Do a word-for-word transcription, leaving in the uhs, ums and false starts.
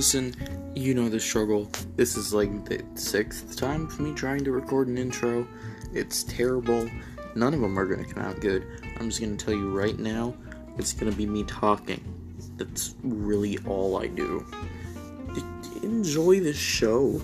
listen, you know the struggle. This is like the sixth time of me trying to record an intro. It's terrible. None of them are going to come out good. I'm just going to tell you right now, it's going to be me talking. That's really all I do. Enjoy the show.